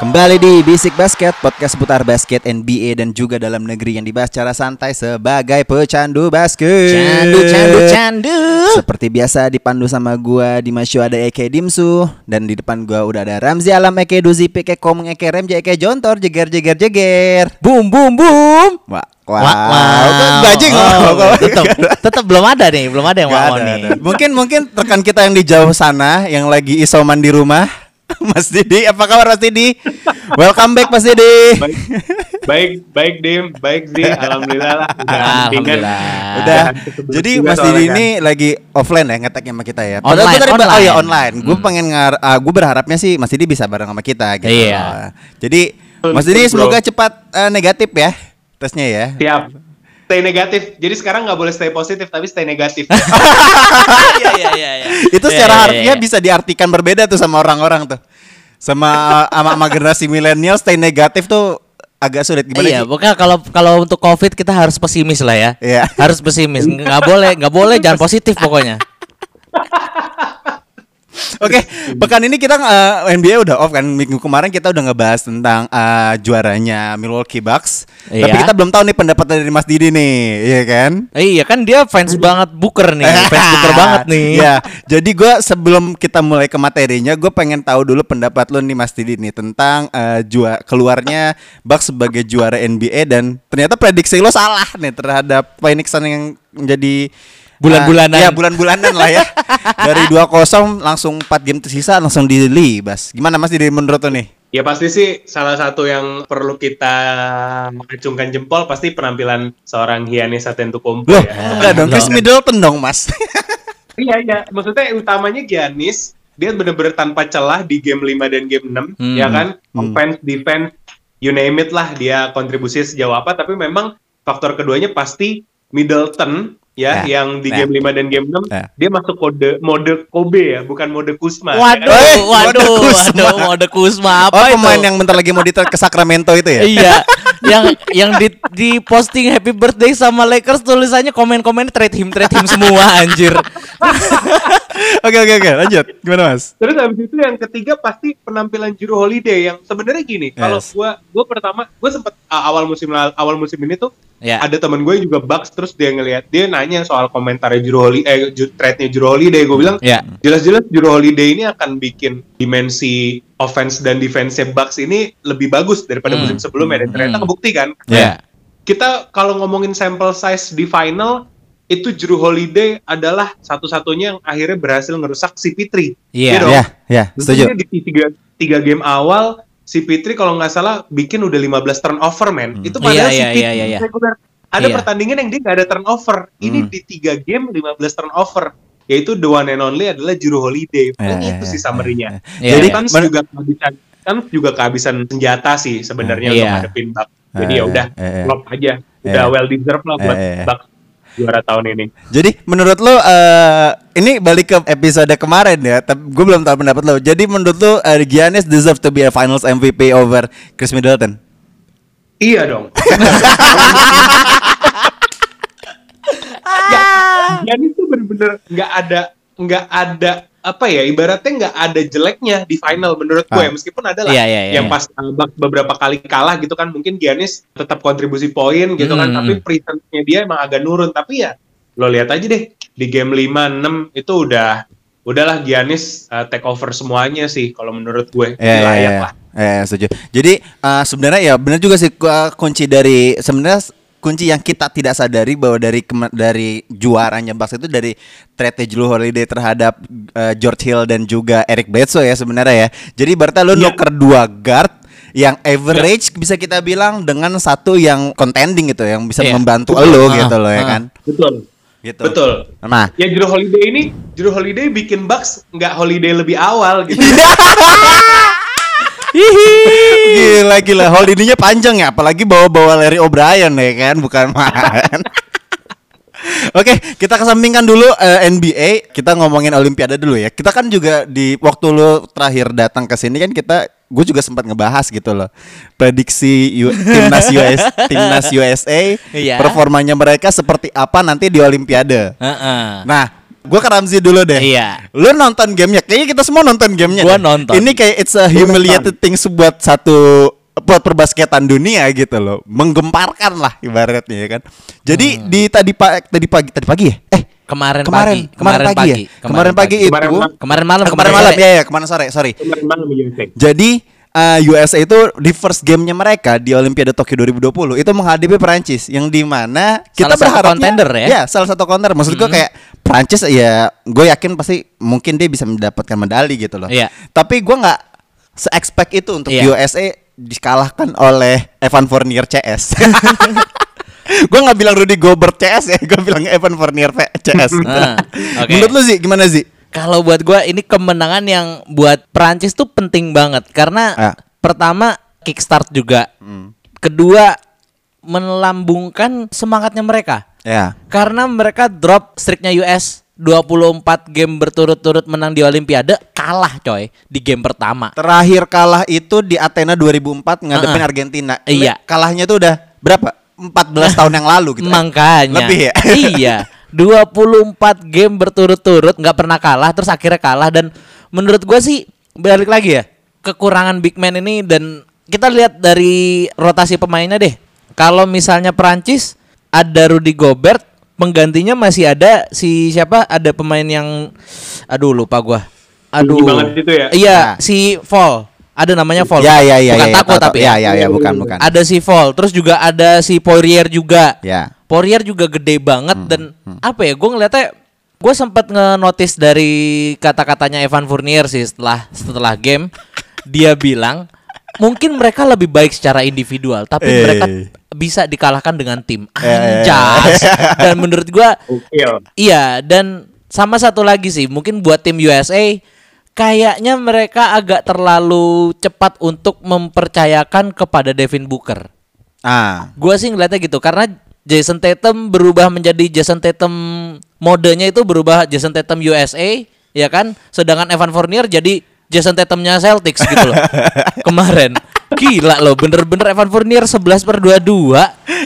Kembali di Bisik Basket, podcast seputar basket NBA dan juga dalam negeri yang dibahas secara santai sebagai pecandu basket. Candu. Seperti biasa dipandu sama gua di Masyu ada Eke Dimsu dan di depan gua udah ada Ramzi Alam, Eke Duzi, Eke Komeng, Eke Rem, Eke Jontor, jeger. Boom boom boom. Wow. Bajing. Oh, tetap belum ada nih, belum ada yang mau nih. Mungkin rekan kita yang di jauh sana yang lagi isoman di rumah. Mas Didi, apa kabar Mas Didi? Welcome back Mas Didi. Baik Dim, baik Zi, alhamdulillah lah. Udah. Jadi Mas Didi ini lagi offline ya ngeteknya sama kita ya. Padahal gue tadi online. Gue pengen gue berharapnya sih Mas Didi bisa bareng sama kita gitu. Iya. Jadi Mas Didi semoga cepat negatif ya tesnya ya. Siap. Stay negatif, jadi sekarang nggak boleh stay positif tapi stay negatif. Iya. Itu secara harfiah bisa diartikan berbeda tuh sama orang-orang tuh, sama generasi milenial stay negatif tuh agak sulit gimana sih? Iya, pokoknya kalau untuk COVID kita harus pesimis lah ya, harus pesimis, nggak boleh jangan positif pokoknya. Oke, pekan ini kita NBA udah off kan. Minggu kemarin kita udah ngebahas tentang juaranya Milwaukee Bucks. Iya. Tapi kita belum tahu nih pendapat dari Mas Didi nih, iya kan? Iya kan dia fans banget Booker nih, fans Booker banget nih. Iya. Jadi gue sebelum kita mulai ke materinya, gue pengen tahu dulu pendapat lo nih Mas Didi nih tentang keluarnya Bucks sebagai juara NBA dan ternyata prediksi lo salah nih terhadap Phoenix yang menjadi bulan-bulanan. Ya bulan-bulanan lah ya. Dari 2-0 langsung 4 game tersisa langsung dilibas. Gimana Mas Didi menurut lo nih? Ya pasti sih salah satu yang perlu kita mengacungkan jempol pasti penampilan seorang Giannis Antetokounmpo ya. Enggak dong, Khris Middleton dong Mas. Iya. Maksudnya utamanya Giannis, dia benar-benar tanpa celah di game 5 dan game 6, ya kan? Offense, defense, you name it lah dia kontribusinya sejauh apa, tapi memang faktor keduanya pasti Middleton ya, yang di game 5 dan game 6 dia masuk mode Kobe ya, bukan mode Kuzma. Mode Kuzma apa itu? Pemain yang bentar lagi mau di ke Sacramento itu ya? Iya. yang di posting happy birthday sama Lakers tulisannya komen-komen trade him semua anjir. Oke, lanjut. Gimana Mas? Terus habis itu yang ketiga pasti penampilan Jrue Holiday yang sebenarnya gini, kalau gua pertama gua sempat awal musim ini tuh ada teman gue juga Bucks, terus dia ngelihat, dia nanya soal komentar trade-nya Jrue Holiday. Gue bilang jelas-jelas Jrue Holiday ini akan bikin dimensi offense dan defense-nya Bucks ini lebih bagus daripada musim sebelumnya. Dan ternyata kebuktikan. Kita kalau ngomongin sample size di final, itu Jrue Holiday adalah satu-satunya yang akhirnya berhasil ngerusak CP3. Iya, setuju. Di 3 game awal CP3 kalau nggak salah bikin udah 15 turnover, man. Itu padahal CP3 regular. Ada pertandingan yang dia nggak ada turnover. Ini di 3 game 15 turnover. Yaitu the one and only adalah Jrue Holiday. Itu sih summary-nya. Jadi kan juga kehabisan senjata sih sebenarnya untuk ngadepin Bucks. Jadi ya udah flop aja. Udah well deserved lah buat Bucks juara tahun ini. Jadi menurut lo ini balik ke episode kemarin ya, tapi gue belum tahu pendapat lo. Jadi menurut lo Giannis deserve to be a Finals MVP over Khris Middleton? Iya dong. Giannis tuh bener-bener nggak ada apa ya, ibaratnya nggak ada jeleknya di final menurut gue, meskipun ada lah yang pas beberapa kali kalah gitu kan, mungkin Giannis tetap kontribusi poin gitu kan, tapi presence-nya dia emang agak nurun. Tapi ya lo lihat aja deh di game 5-6 itu udahlah Giannis take over semuanya sih kalau menurut gue, layak lah. Setuju. Jadi sebenarnya ya benar juga sih kunci yang kita tidak sadari bahwa dari juaranya Bucks itu dari trade Jrue Holiday terhadap George Hill dan juga Eric Bledsoe ya sebenarnya ya. Jadi berarti lo nuker dua guard yang average bisa kita bilang dengan satu yang contending gitu, yang bisa membantu lo gitu lo ya kan. Betul. Gitu. Betul. Nah, ya Jrue Holiday bikin Bucks nggak holiday lebih awal gitu. Gila, holiday-nya panjang ya, apalagi bawa-bawa Larry O'Brien ya kan, bukan main. Oke, kita kesampingkan dulu NBA, kita ngomongin Olimpiade dulu ya. Kita kan juga di waktu lu terakhir datang ke sini kan gue juga sempat ngebahas gitu loh, prediksi timnas USA performanya mereka seperti apa nanti di Olimpiade. Nah, gue ke Ramzi dulu deh. Iya. Lu nonton gamenya? Kayaknya kita semua nonton gamenya. Gue nonton. Ini kayak it's a humiliating things buat perbasketan dunia gitu loh, menggemparkan lah ibaratnya ya kan. Jadi di tadi pagi ya? Kemarin malam. Jadi USA itu di first game-nya mereka di Olimpiade Tokyo 2020 itu menghadapi Perancis, yang di mana kita berharap contender ya. Salah satu contender. Maksud gue kayak Perancis ya, gue yakin pasti mungkin dia bisa mendapatkan medali gitu loh. Yeah. Tapi gue nggak se-expect itu untuk USA dikalahkan oleh Evan Fournier CS. Gue gak bilang Rudy Gobert CS ya, gue bilang Evan Fournier CS. Okay. Menurut lu sih gimana sih? Kalau buat gue ini kemenangan yang buat Perancis tuh penting banget. Karena pertama kickstart juga, kedua melambungkan semangatnya mereka. Karena mereka drop streaknya US 24 game berturut-turut menang di Olimpiade, kalah coy di game pertama. Terakhir kalah itu di Athena 2004 ngadepin Argentina. Iya. Kalahnya tuh udah berapa? 14 tahun yang lalu gitu. Makanya. Lebih ya? Iya. 24 game berturut-turut gak pernah kalah, terus akhirnya kalah. Dan menurut gue sih balik lagi ya, kekurangan big man ini. Dan kita lihat dari rotasi pemainnya deh. Kalau misalnya Perancis ada Rudy Gobert, penggantinya masih ada si siapa? Ada pemain yang lupa gue banget itu ya? Iya, si Fall. Ada namanya Fall. Bukan. Ada si Fall, terus juga ada si Poirier juga. Ya. Poirier juga gede banget dan apa ya? Gue ngeliatnya, gue sempat nge-notice dari kata-katanya Evan Fournier sih setelah game. Dia bilang mungkin mereka lebih baik secara individual, tapi mereka bisa dikalahkan dengan tim. Anjas. Dan menurut gue iya, dan sama satu lagi sih, mungkin buat tim USA kayaknya mereka agak terlalu cepat untuk mempercayakan kepada Devin Booker. Gue sih ngeliatnya gitu, karena Jason Tatum berubah menjadi Jason Tatum, modenya itu berubah Jason Tatum USA, ya kan? Sedangkan Evan Fournier jadi Jason Tatumnya Celtics gitu loh. Kemarin gila loh, bener-bener Evan Fournier 11/22.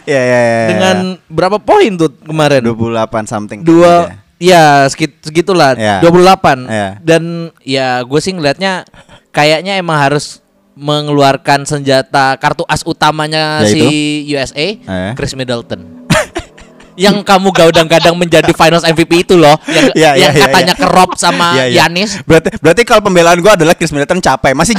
Ya. Dengan berapa poin tuh kemarin? 28 something. Ya segitulah, 28. Dan ya gue sih ngelihatnya kayaknya emang harus mengeluarkan senjata kartu as utamanya si USA, Khris Middleton. Yang kamu gadang-gadang menjadi Finals MVP itu loh, yang katanya kerop sama Giannis. Berarti kalau pembelaan gue adalah Khris Middleton capek, masih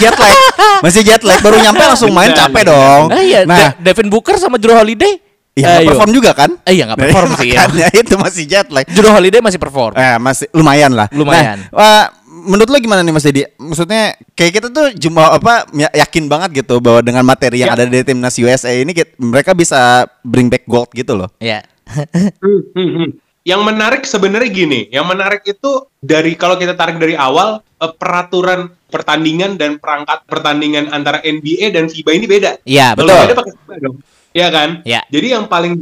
jet lag, baru nyampe langsung main capek dong. Nah, Devin Booker sama Jrue Holiday nggak perform juga kan? Iya nggak perform sih. Makanya itu masih jet lag. Jrue Holiday masih perform. Masih lumayan. Nah, menurut lo gimana nih Mas Dedi? Maksudnya kayak kita tuh yakin banget gitu bahwa dengan materi yang ada di timnas USA ini mereka bisa bring back gold gitu loh. Iya. Yang menarik sebenarnya gini. Yang menarik itu dari kalau kita tarik dari awal, peraturan pertandingan dan perangkat pertandingan antara NBA dan FIBA ini beda. Iya betul. Kalau beda pakai FIBA dong. Ya kan? Ya. Jadi yang paling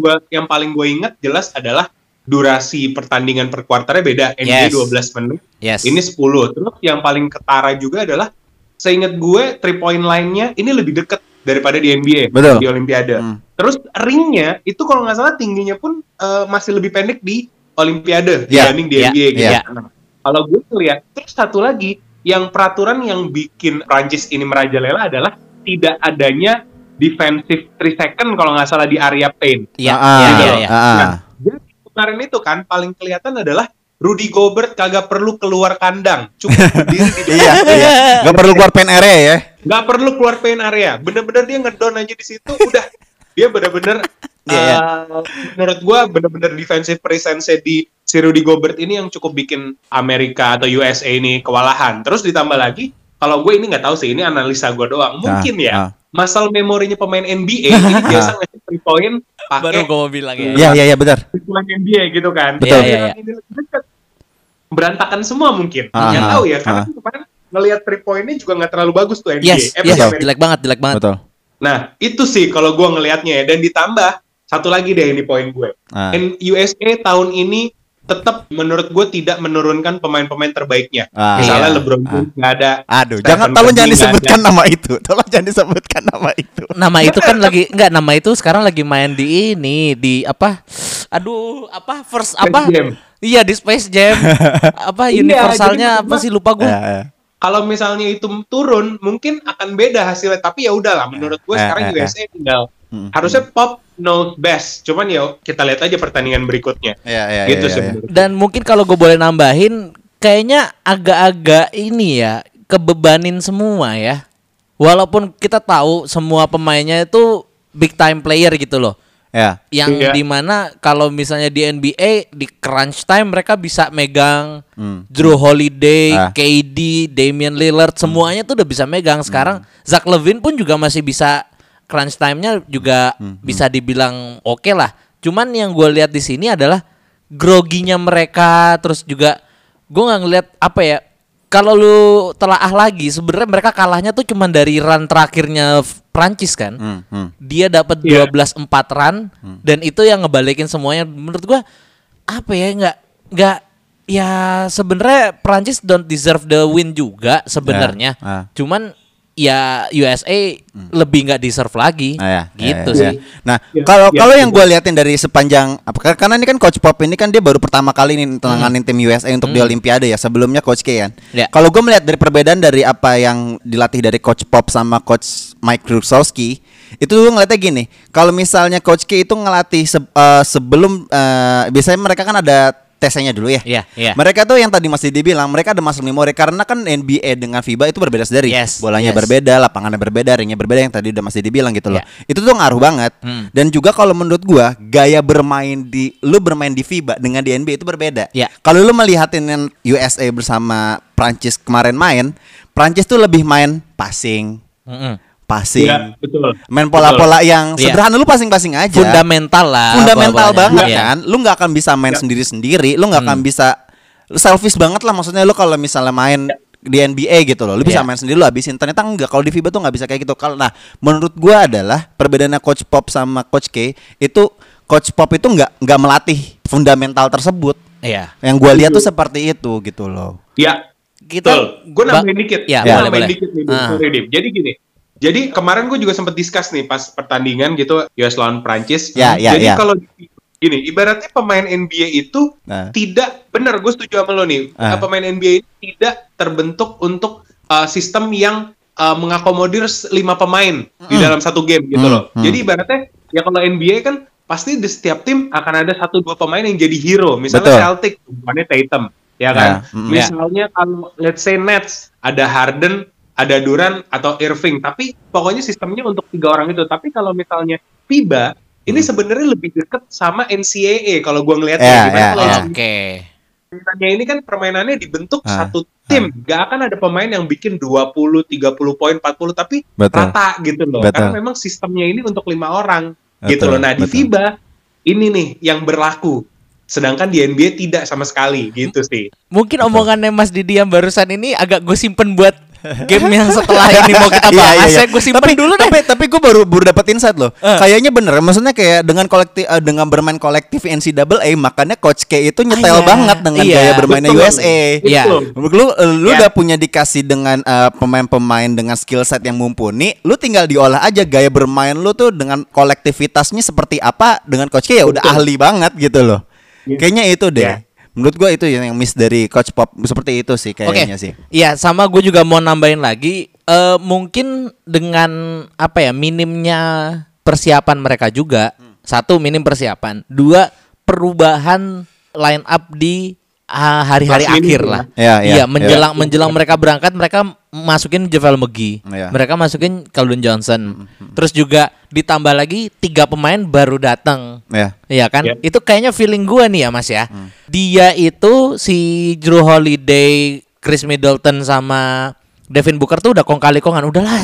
gue ingat jelas adalah durasi pertandingan per kuartalnya beda. NBA 12 menit. Yes. Ini 10. Terus yang paling ketara juga adalah seingat gue 3 point line-nya ini lebih dekat daripada di NBA. Betul. Di Olimpiade. Terus ringnya itu kalau nggak salah tingginya pun masih lebih pendek di Olimpiade dibanding di NBA gitu. Nah, kalau gue lihat terus satu lagi yang peraturan yang bikin Prancis ini merajalela adalah tidak adanya defensive 3 second kalau nggak salah di area paint. Jadi kemarin itu kan paling kelihatan adalah Rudy Gobert kagak perlu keluar kandang, cukup berdiri di depan. Gak perlu keluar paint area ya. Gak perlu keluar paint area. Bener-bener dia ngedon aja di situ udah. Dia bener-bener menurut gue bener-bener defensive presence di si Rudy Gobert ini yang cukup bikin Amerika atau USA ini kewalahan. Terus ditambah lagi Kalau gue ini nggak tahu sih, ini analisa gue doang. Mungkin muscle memorinya pemain NBA ini biasa ngasih 3 point pakai. Baru gue mau bilang ya. Iya benar. Pemain NBA gitu kan. Betul. Ya. Berantakan semua mungkin. Nggak tahu ya karena kemarin ngelihat 3 point-nya juga nggak terlalu bagus tuh NBA. Jelek banget. Betul. Nah, itu sih kalau gue ngelihatnya, dan ditambah satu lagi deh ini poin gue. USA tahun ini tetap menurut gue tidak menurunkan pemain-pemain terbaiknya. Misalnya LeBron James nggak ada. Aduh, tolong jangan disebutkan nama itu. Nama itu kan lagi nggak, nama itu sekarang lagi main di ini di apa? Aduh, apa first apa? Iya di Space Jam. Apa universalnya apa sih lupa gue. Kalau misalnya itu turun, mungkin akan beda hasilnya. Tapi ya udahlah, menurut gue sekarang USA tinggal harusnya Pop knows best. Cuman ya kita lihat aja pertandingan berikutnya. Gitu. Dan mungkin kalau gue boleh nambahin, kayaknya agak-agak ini ya kebebanin semua ya. Walaupun kita tahu semua pemainnya itu big time player gitu loh. Yang dimana kalau misalnya di NBA di crunch time mereka bisa megang Jrue Holiday, KD, Damian Lillard, semuanya tuh udah bisa megang. Sekarang Zach LaVine pun juga masih bisa crunch time-nya juga bisa dibilang oke lah. Cuman yang gue lihat di sini adalah groginya mereka, terus juga gue nggak ngeliat apa ya. Kalau lu telaah lagi, sebenarnya mereka kalahnya tuh cuma dari run terakhirnya Perancis kan. Dia dapat 12-4 run dan itu yang ngebalikin semuanya. Menurut gua apa ya, enggak ya sebenarnya Perancis don't deserve the win juga sebenarnya. Cuman ya USA lebih nggak deserve lagi gitu sih. Nah kalau yang gue liatin dari sepanjang apa, karena ini kan Coach Pop ini kan dia baru pertama kali nih menanganin tim USA untuk di Olimpiade ya, sebelumnya Coach K kan. Kalau gue melihat dari perbedaan dari apa yang dilatih dari Coach Pop sama Coach Mike Krzyzewski, itu gue ngeliatnya gini. Kalau misalnya Coach K itu ngelatih sebelum biasanya mereka kan ada tesnya dulu ya. Mereka tuh yang tadi masih dibilang mereka ada muscle memory karena kan NBA dengan FIBA itu berbeda sendiri. Bolanya berbeda, lapangannya berbeda, ringnya berbeda yang tadi udah masih dibilang gitu loh. Itu tuh ngaruh banget. Dan juga kalau menurut gua gaya bermain di lu bermain di FIBA dengan di NBA itu berbeda. Kalau lu melihatin USA bersama Prancis kemarin main, Prancis tuh lebih main passing. Main pola-pola yang sederhana, lu passing-passing aja. Fundamental banget kan. Lu nggak akan bisa main sendiri-sendiri. Lu nggak akan bisa selfish banget lah. Maksudnya lu kalau misalnya main di NBA gitu loh, lu bisa main sendiri, lu habisin. Ternyata enggak, kalau di FIBA tuh nggak bisa kayak gitu. Nah, menurut gua adalah perbedaannya Coach Pop sama Coach K itu Coach Pop itu nggak melatih fundamental tersebut. Yang gua lihat tuh seperti itu gitu loh. Gua nambahin dikit. Jadi gini. Jadi kemarin gue juga sempat discuss nih pas pertandingan gitu US lawan Prancis. Jadi kalau gini, ibaratnya pemain NBA itu tidak benar. Gue setuju sama lo nih. Pemain NBA tidak terbentuk untuk sistem yang mengakomodir 5 pemain di dalam satu game gitu loh. Jadi ibaratnya ya kalau NBA kan pasti di setiap tim akan ada 1-2 pemain yang jadi hero. Misalnya Celtic, bukannya Tatum, ya kan. Misalnya kalau let's say Nets ada Harden, ada Durant atau Irving, tapi pokoknya sistemnya untuk 3 orang itu. Tapi kalau misalnya FIBA ini sebenarnya lebih dekat sama NCAA kalau gue ngelihatnya. Permainannya ini kan permainannya dibentuk satu tim, gak akan ada pemain yang bikin 20, 30 poin, 40 tapi rata gitu loh. Karena memang sistemnya ini untuk 5 orang gitu loh. Nah di FIBA ini nih yang berlaku. Sedangkan di NBA tidak sama sekali gitu sih. Mungkin omongannya Mas Didi yang barusan ini agak gue simpen buat game yang setelah ini mau kita bahas. Saya gue simpen dulu deh. Tapi gue baru dapat insight loh. Kayaknya bener. Maksudnya kayak dengan kolektif, dengan bermain kolektif NCAA, makanya Coach K itu nyetel banget dengan gaya bermainnya USA. Lu udah punya dikasih dengan pemain-pemain dengan skill set yang mumpuni. Lu tinggal diolah aja gaya bermain lu tuh dengan kolektivitasnya seperti apa. Dengan Coach K ya udah ahli banget gitu loh. Kayaknya itu deh. Menurut gue itu yang miss dari Coach Pop, seperti itu sih kayaknya sih. Iya, sama gue juga mau nambahin lagi, mungkin dengan apa ya, minimnya persiapan mereka juga. Satu, minim persiapan. Dua, perubahan line up di hari-hari akhir lah. Menjelang mereka berangkat, mereka masukin Javel McGee, mereka masukin Keldon Johnson. Terus juga ditambah lagi 3 pemain baru datang. Itu kayaknya feeling gue nih ya Mas ya. Dia itu si Jrue Holiday, Khris Middleton sama Devin Booker tuh udah kong-kali-kongan, udahlah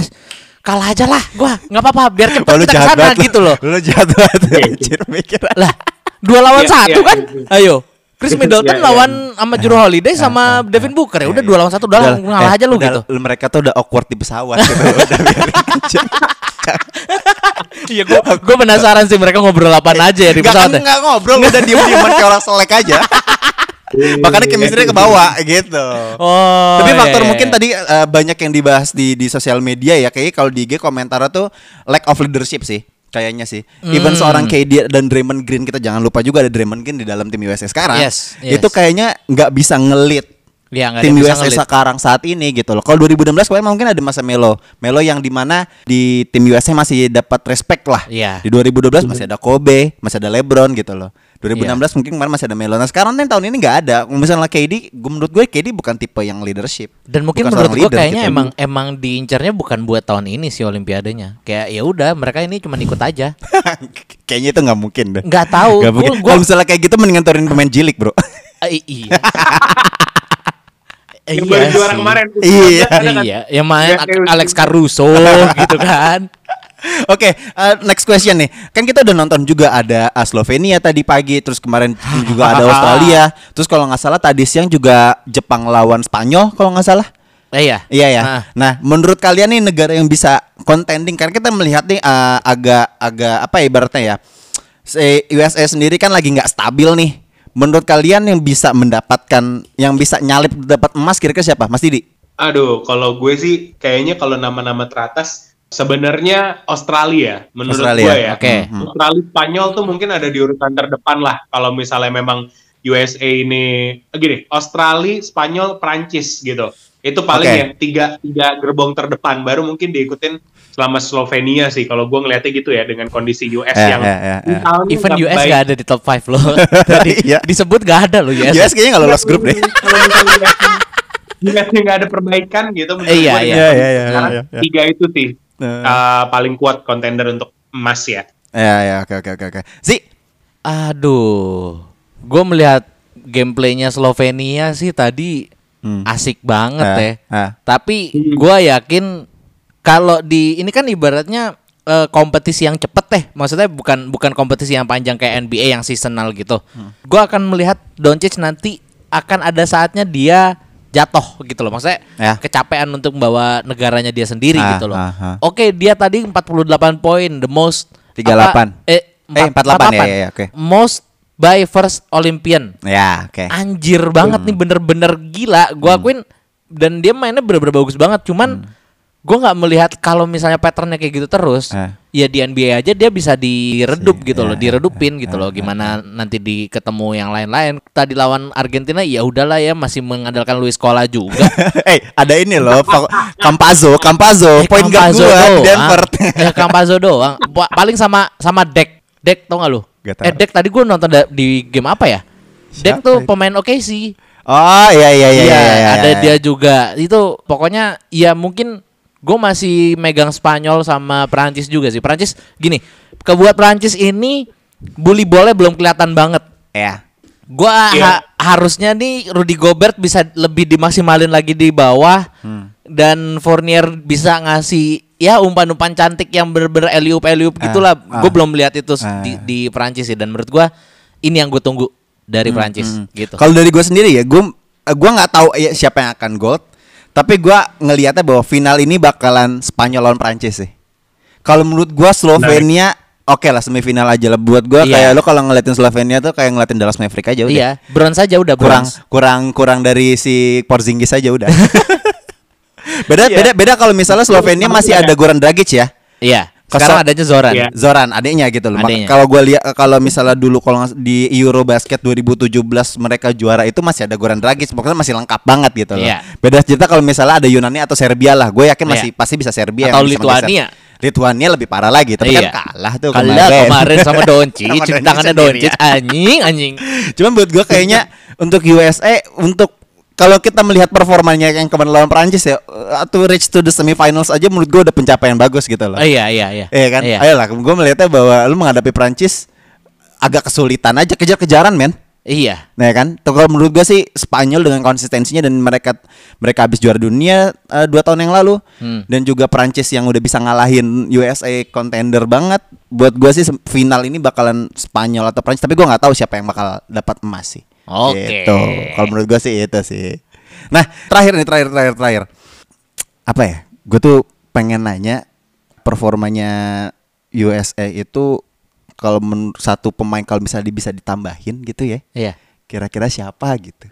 kalah aja lah gue, nggak apa-apa biar cepet kita kesana gitu loh. Lu jahat banget anjir mikiran. Lah 2 lawan 1 kan, ayo Khris Middleton lawan sama Jrue Holiday sama Devin Booker, ya udah 2 lawan 1 udah lah ngalah aja lu gitu. Mereka tuh udah awkward di pesawat gitu. Iya, gue penasaran sih mereka ngobrol apaan aja ya di pesawat. Enggak ngobrol, udah diem-dieman kayak orang selek aja. Makanya chemistry-nya ke bawah gitu. Oh, tapi faktor mungkin tadi banyak yang dibahas di sosial media ya, kayaknya kalau di IG komentarnya tuh lack of leadership sih. Kayaknya sih, even seorang KD dan Draymond Green, kita jangan lupa juga ada Draymond Green di dalam tim USA sekarang. Yes. Itu kayaknya nggak bisa ngelit tim USA sekarang saat ini gitu loh. Kalau 2016 kayaknya mungkin ada masa Melo yang dimana di tim USA masih dapat respect lah. Yeah. Di 2012 masih ada Kobe, masih ada LeBron gitu loh. 2016 mungkin kemarin masih ada Melo. Nah sekarang kan tahun ini nggak ada. Misalnya KD, menurut gue KD bukan tipe yang leadership. Dan mungkin bukan menurut gue kayaknya gitu. emang diincarnya bukan buat tahun ini sih Olimpiadenya. Kayak ya udah mereka ini cuma ikut aja. Kayaknya itu nggak mungkin deh. Nggak tahu. Kalau misalnya kayak gitu mendingan turunin pemain jilik bro. Iya. Yang baru juara kemarin. Iya. Yang main Alex Caruso gitu kan. Oke, next question nih. Kan kita udah nonton juga ada Slovenia tadi pagi, terus kemarin juga ada Australia. Terus kalau nggak salah tadi siang juga Jepang lawan Spanyol kalau nggak salah. Iya. Nah, menurut kalian nih negara yang bisa contending, karena kita melihat nih agak apa ibaratnya ya, USA sendiri kan lagi nggak stabil nih. Menurut kalian yang bisa mendapatkan, yang bisa nyalip dapat emas kira-kira siapa? Mas Didi? Aduh, kalau gue sih kayaknya kalau nama-nama teratas sebenarnya Australia menurut gue ya. Okay. Australia, Spanyol tuh mungkin ada di urutan terdepan lah. Kalau misalnya memang USA ini gini, Australia, Spanyol, Perancis gitu. Itu paling ya tiga gerbong terdepan, baru mungkin diikutin selama Slovenia sih kalau gue ngeliatnya gitu ya, dengan kondisi US yang even US nggak ada di top 5 loh. Disebut nggak ada loh US. US kayaknya nggak lolos grup deh. US nggak ada perbaikan gitu. Iya. 3 itu sih paling kuat kontender untuk emas ya. Oke. Zi, aduh, gue melihat gameplaynya Slovenia sih tadi asik banget Tapi gue yakin kalau di ini kan ibaratnya kompetisi yang cepet maksudnya bukan kompetisi yang panjang kayak NBA yang seasonal gitu. Gue akan melihat Doncic nanti akan ada saatnya dia jatuh gitu loh, maksudnya kecapean untuk membawa negaranya dia sendiri gitu loh. Oke, dia tadi 48 poin, the most 48 ya, oke. Most by first Olympian. Ya. Anjir banget nih, bener-bener gila. Gue akuin dan dia mainnya bener-bener bagus banget. Cuman gue nggak melihat kalau misalnya patternnya kayak gitu terus, ya di NBA aja dia bisa diredup diredupin gitu loh. Gimana nanti di ketemu yang lain-lain. Tadi lawan Argentina ya udahlah ya, masih mengandalkan Luis Cola juga. Ada ini loh, Campazzo, point guard gue, Denver. Campazzo doang. Paling sama Dek tau nggak lu? Dek tadi gue nonton di game apa ya? Dek tuh pemain OKC. Oh iya. Ada dia juga. Itu pokoknya ya mungkin. Gue masih megang Spanyol sama Perancis juga sih. Perancis gini, kebuat Perancis ini bully ballnya belum kelihatan banget. Gue harusnya nih Rudy Gobert bisa lebih dimaksimalin lagi di bawah, dan Fournier bisa ngasih ya umpan-umpan cantik yang bener-bener alley-oop gitulah. Gue belum melihat itu di Perancis sih, dan menurut gue ini yang gue tunggu dari Perancis gitu. Kalau dari gue sendiri ya, gue nggak tahu siapa yang akan gold. Tapi gue ngelihatnya bahwa final ini bakalan Spanyol lawan Prancis sih. Kalau menurut gue Slovenia oke lah, semifinal aja lah. Buat gue kayak lo kalau ngeliatin Slovenia tuh kayak ngeliatin Dallas Mavericks aja udah. Iya, bronze aja udah. Kurang dari si Porzingis aja udah. beda kalau misalnya Slovenia masih ada Goran Dragić ya. Iya. Sekarang adanya Zoran adiknya gitu loh. Kalau gue lihat, kalau misalnya dulu kalau di Euro Basket 2017 mereka juara itu masih ada Goran Dragić, pokoknya masih lengkap banget gitu loh. Beda cerita kalau misalnya ada Yunani atau Serbia lah. Gue yakin masih pasti bisa Serbia atau Lituania lebih parah lagi, tapi kan kalah tuh kemarin sama Doncic. Tangannya Doncic anjing. Cuman buat gue kayaknya untuk USA, untuk kalau kita melihat performanya yang kemarin lawan Perancis ya, to reach to the semifinals aja menurut gue udah pencapaian bagus gitu loh. Iya. Iya kan? Ayolah, gue melihatnya bahwa lu menghadapi Perancis agak kesulitan aja, kejar-kejaran men. Iya. Nah kan, kalau menurut gue sih Spanyol dengan konsistensinya, dan mereka habis juara dunia 2 tahun yang lalu, dan juga Perancis yang udah bisa ngalahin USA, contender banget. Buat gue sih final ini bakalan Spanyol atau Perancis, tapi gue nggak tahu siapa yang bakal dapat emas sih. Oke. Okay. Gitu. Kalau menurut gue sih itu sih. Nah terakhir nih, terakhir. Apa ya? Gue tuh pengen nanya performanya USA itu. Kalau satu pemain kalau misalnya bisa ditambahin gitu ya, iya, kira-kira siapa gitu?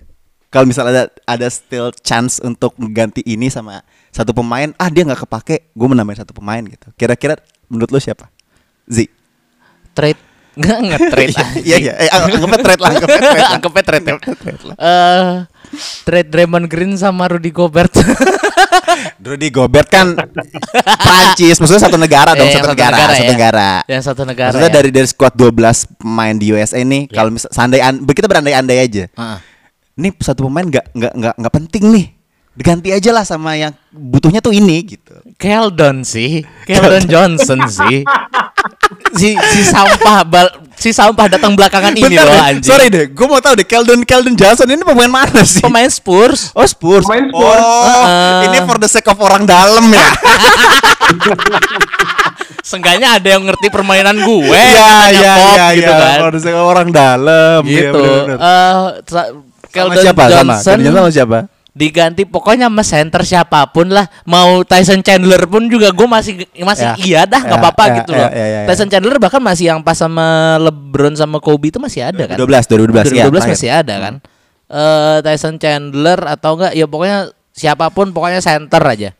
Kalau misalnya ada still chance untuk mengganti ini sama satu pemain, ah dia nggak kepake, gue menambahin satu pemain gitu. Kira-kira menurut lo siapa? Z? Trade? Nggak trade? Iya. Anggapnya trade lah. Anggapnya trade. Trade Draymond Green sama Rudy Gobert. Rudy Gobert kan Prancis, maksudnya satu negara dong, satu negara. Yang satu negara. Maksudnya ya, dari squad 12 pemain di USA nih, kalau misal kita berandai-andai aja. Ini satu pemain enggak penting nih. Diganti aja lah sama yang butuhnya tuh ini gitu. Keldon Johnson sih. Si sampah datang belakangan ini loh anjing. Sorry deh, gue mau tahu deh Keldon Johnson ini pemain mana sih? Pemain Spurs. Oh Spurs. Ini for the sake of orang dalam ya. Seenggaknya ada yang ngerti permainan gue. Ya, for the sake of orang dalam. Gitu. Keldon Johnson sama siapa? Diganti pokoknya sama center siapapun lah, mau Tyson Chandler pun juga gue masih nggak apa-apa. Tyson Chandler bahkan masih yang pas sama LeBron sama Kobe itu masih ada kan, 2012 masih ada kan. Tyson Chandler atau enggak ya pokoknya siapapun, pokoknya center aja.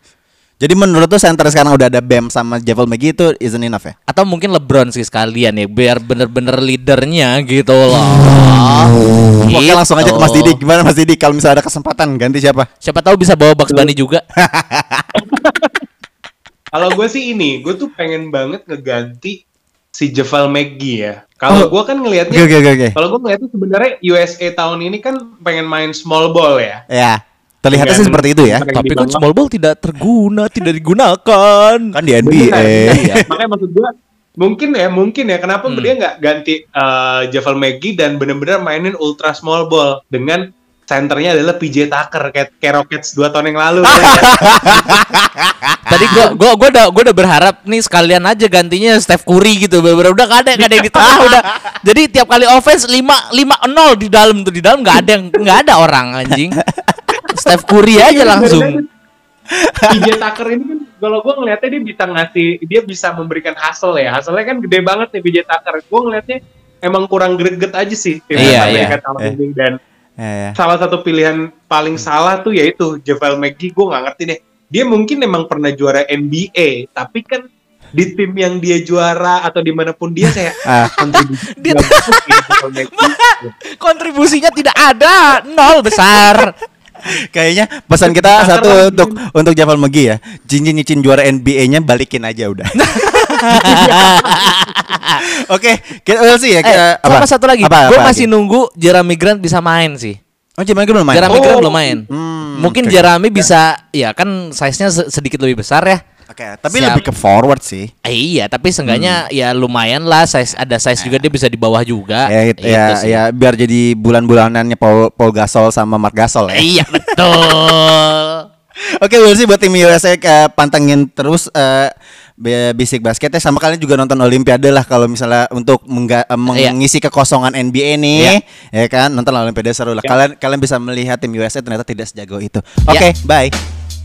Jadi menurut tuh center sekarang udah ada Bam sama Javel McGee itu isn't enough ya? Atau mungkin LeBron sih sekalian ya, biar bener-bener leadernya gitu loh. Pokoknya langsung aja ke Mas Didi. Gimana Mas Didi kalau misalnya ada kesempatan ganti siapa? Siapa tahu bisa bawa Bugs Bunny juga. Kalau gue sih ini, gue tuh pengen banget ngeganti si Javel McGee ya. Kalau gue kan ngelihatnya, kalau gue ngelihatnya sebenarnya USA tahun ini kan pengen main small ball ya. Iya. Terlihatnya sih seperti itu ya. Tapi kan small ball tidak terguna, tidak digunakan kan di NBA. Iya. Makanya maksud gue mungkin ya kenapa dia nggak ganti Javel McGee dan benar-benar mainin ultra small ball dengan centernya adalah PJ Tucker kayak Rockets 2 tahun yang lalu. Tadi gue udah berharap nih sekalian aja gantinya Steph Curry gitu. Bener-bener udah gak ada yang di tengah udah. Jadi tiap kali offense 5-0 di dalam nggak ada orang anjing. Steph Curry aja langsung. PJ Tucker ini kan kalau gue ngelihatnya dia bisa memberikan hasil ya. Hasilnya kan gede banget nih PJ Tucker. Gue ngelihatnya emang kurang greget aja sih Amerika tahun ini. Dan salah satu pilihan paling salah tuh yaitu Javel McGee. Gue nggak ngerti deh. Dia mungkin emang pernah juara NBA, tapi kan di tim yang dia juara atau dimanapun dia kontribusinya tidak ada, 0 besar. Kayaknya pesan kita satu untuk Javel McGee ya, cincin juara NBA-nya balikin aja udah. Oke, kita udah sih ya. Apa satu lagi? Gue masih nunggu Jerami Grant bisa main sih. Oh, Jerami Grant belum main. Mungkin Jerami bisa, ya kan size-nya sedikit lebih besar ya. Oke, tapi lebih ke forward sih. Iya, tapi seenggaknya ya lumayan lah, size juga dia bisa di bawah juga. Ya, biar jadi bulan-bulanannya Paul Gasol sama Mark Gasol ya. Iya, betul. Oke, bener sih buat tim USA pantengin terus Bisik Basketnya, sama kalian juga nonton Olimpiade lah kalau misalnya untuk mengisi kekosongan NBA nih, ya kan, nonton Olimpiade seru lah. Kalian bisa melihat tim USA ternyata tidak sejago itu. Oke, bye.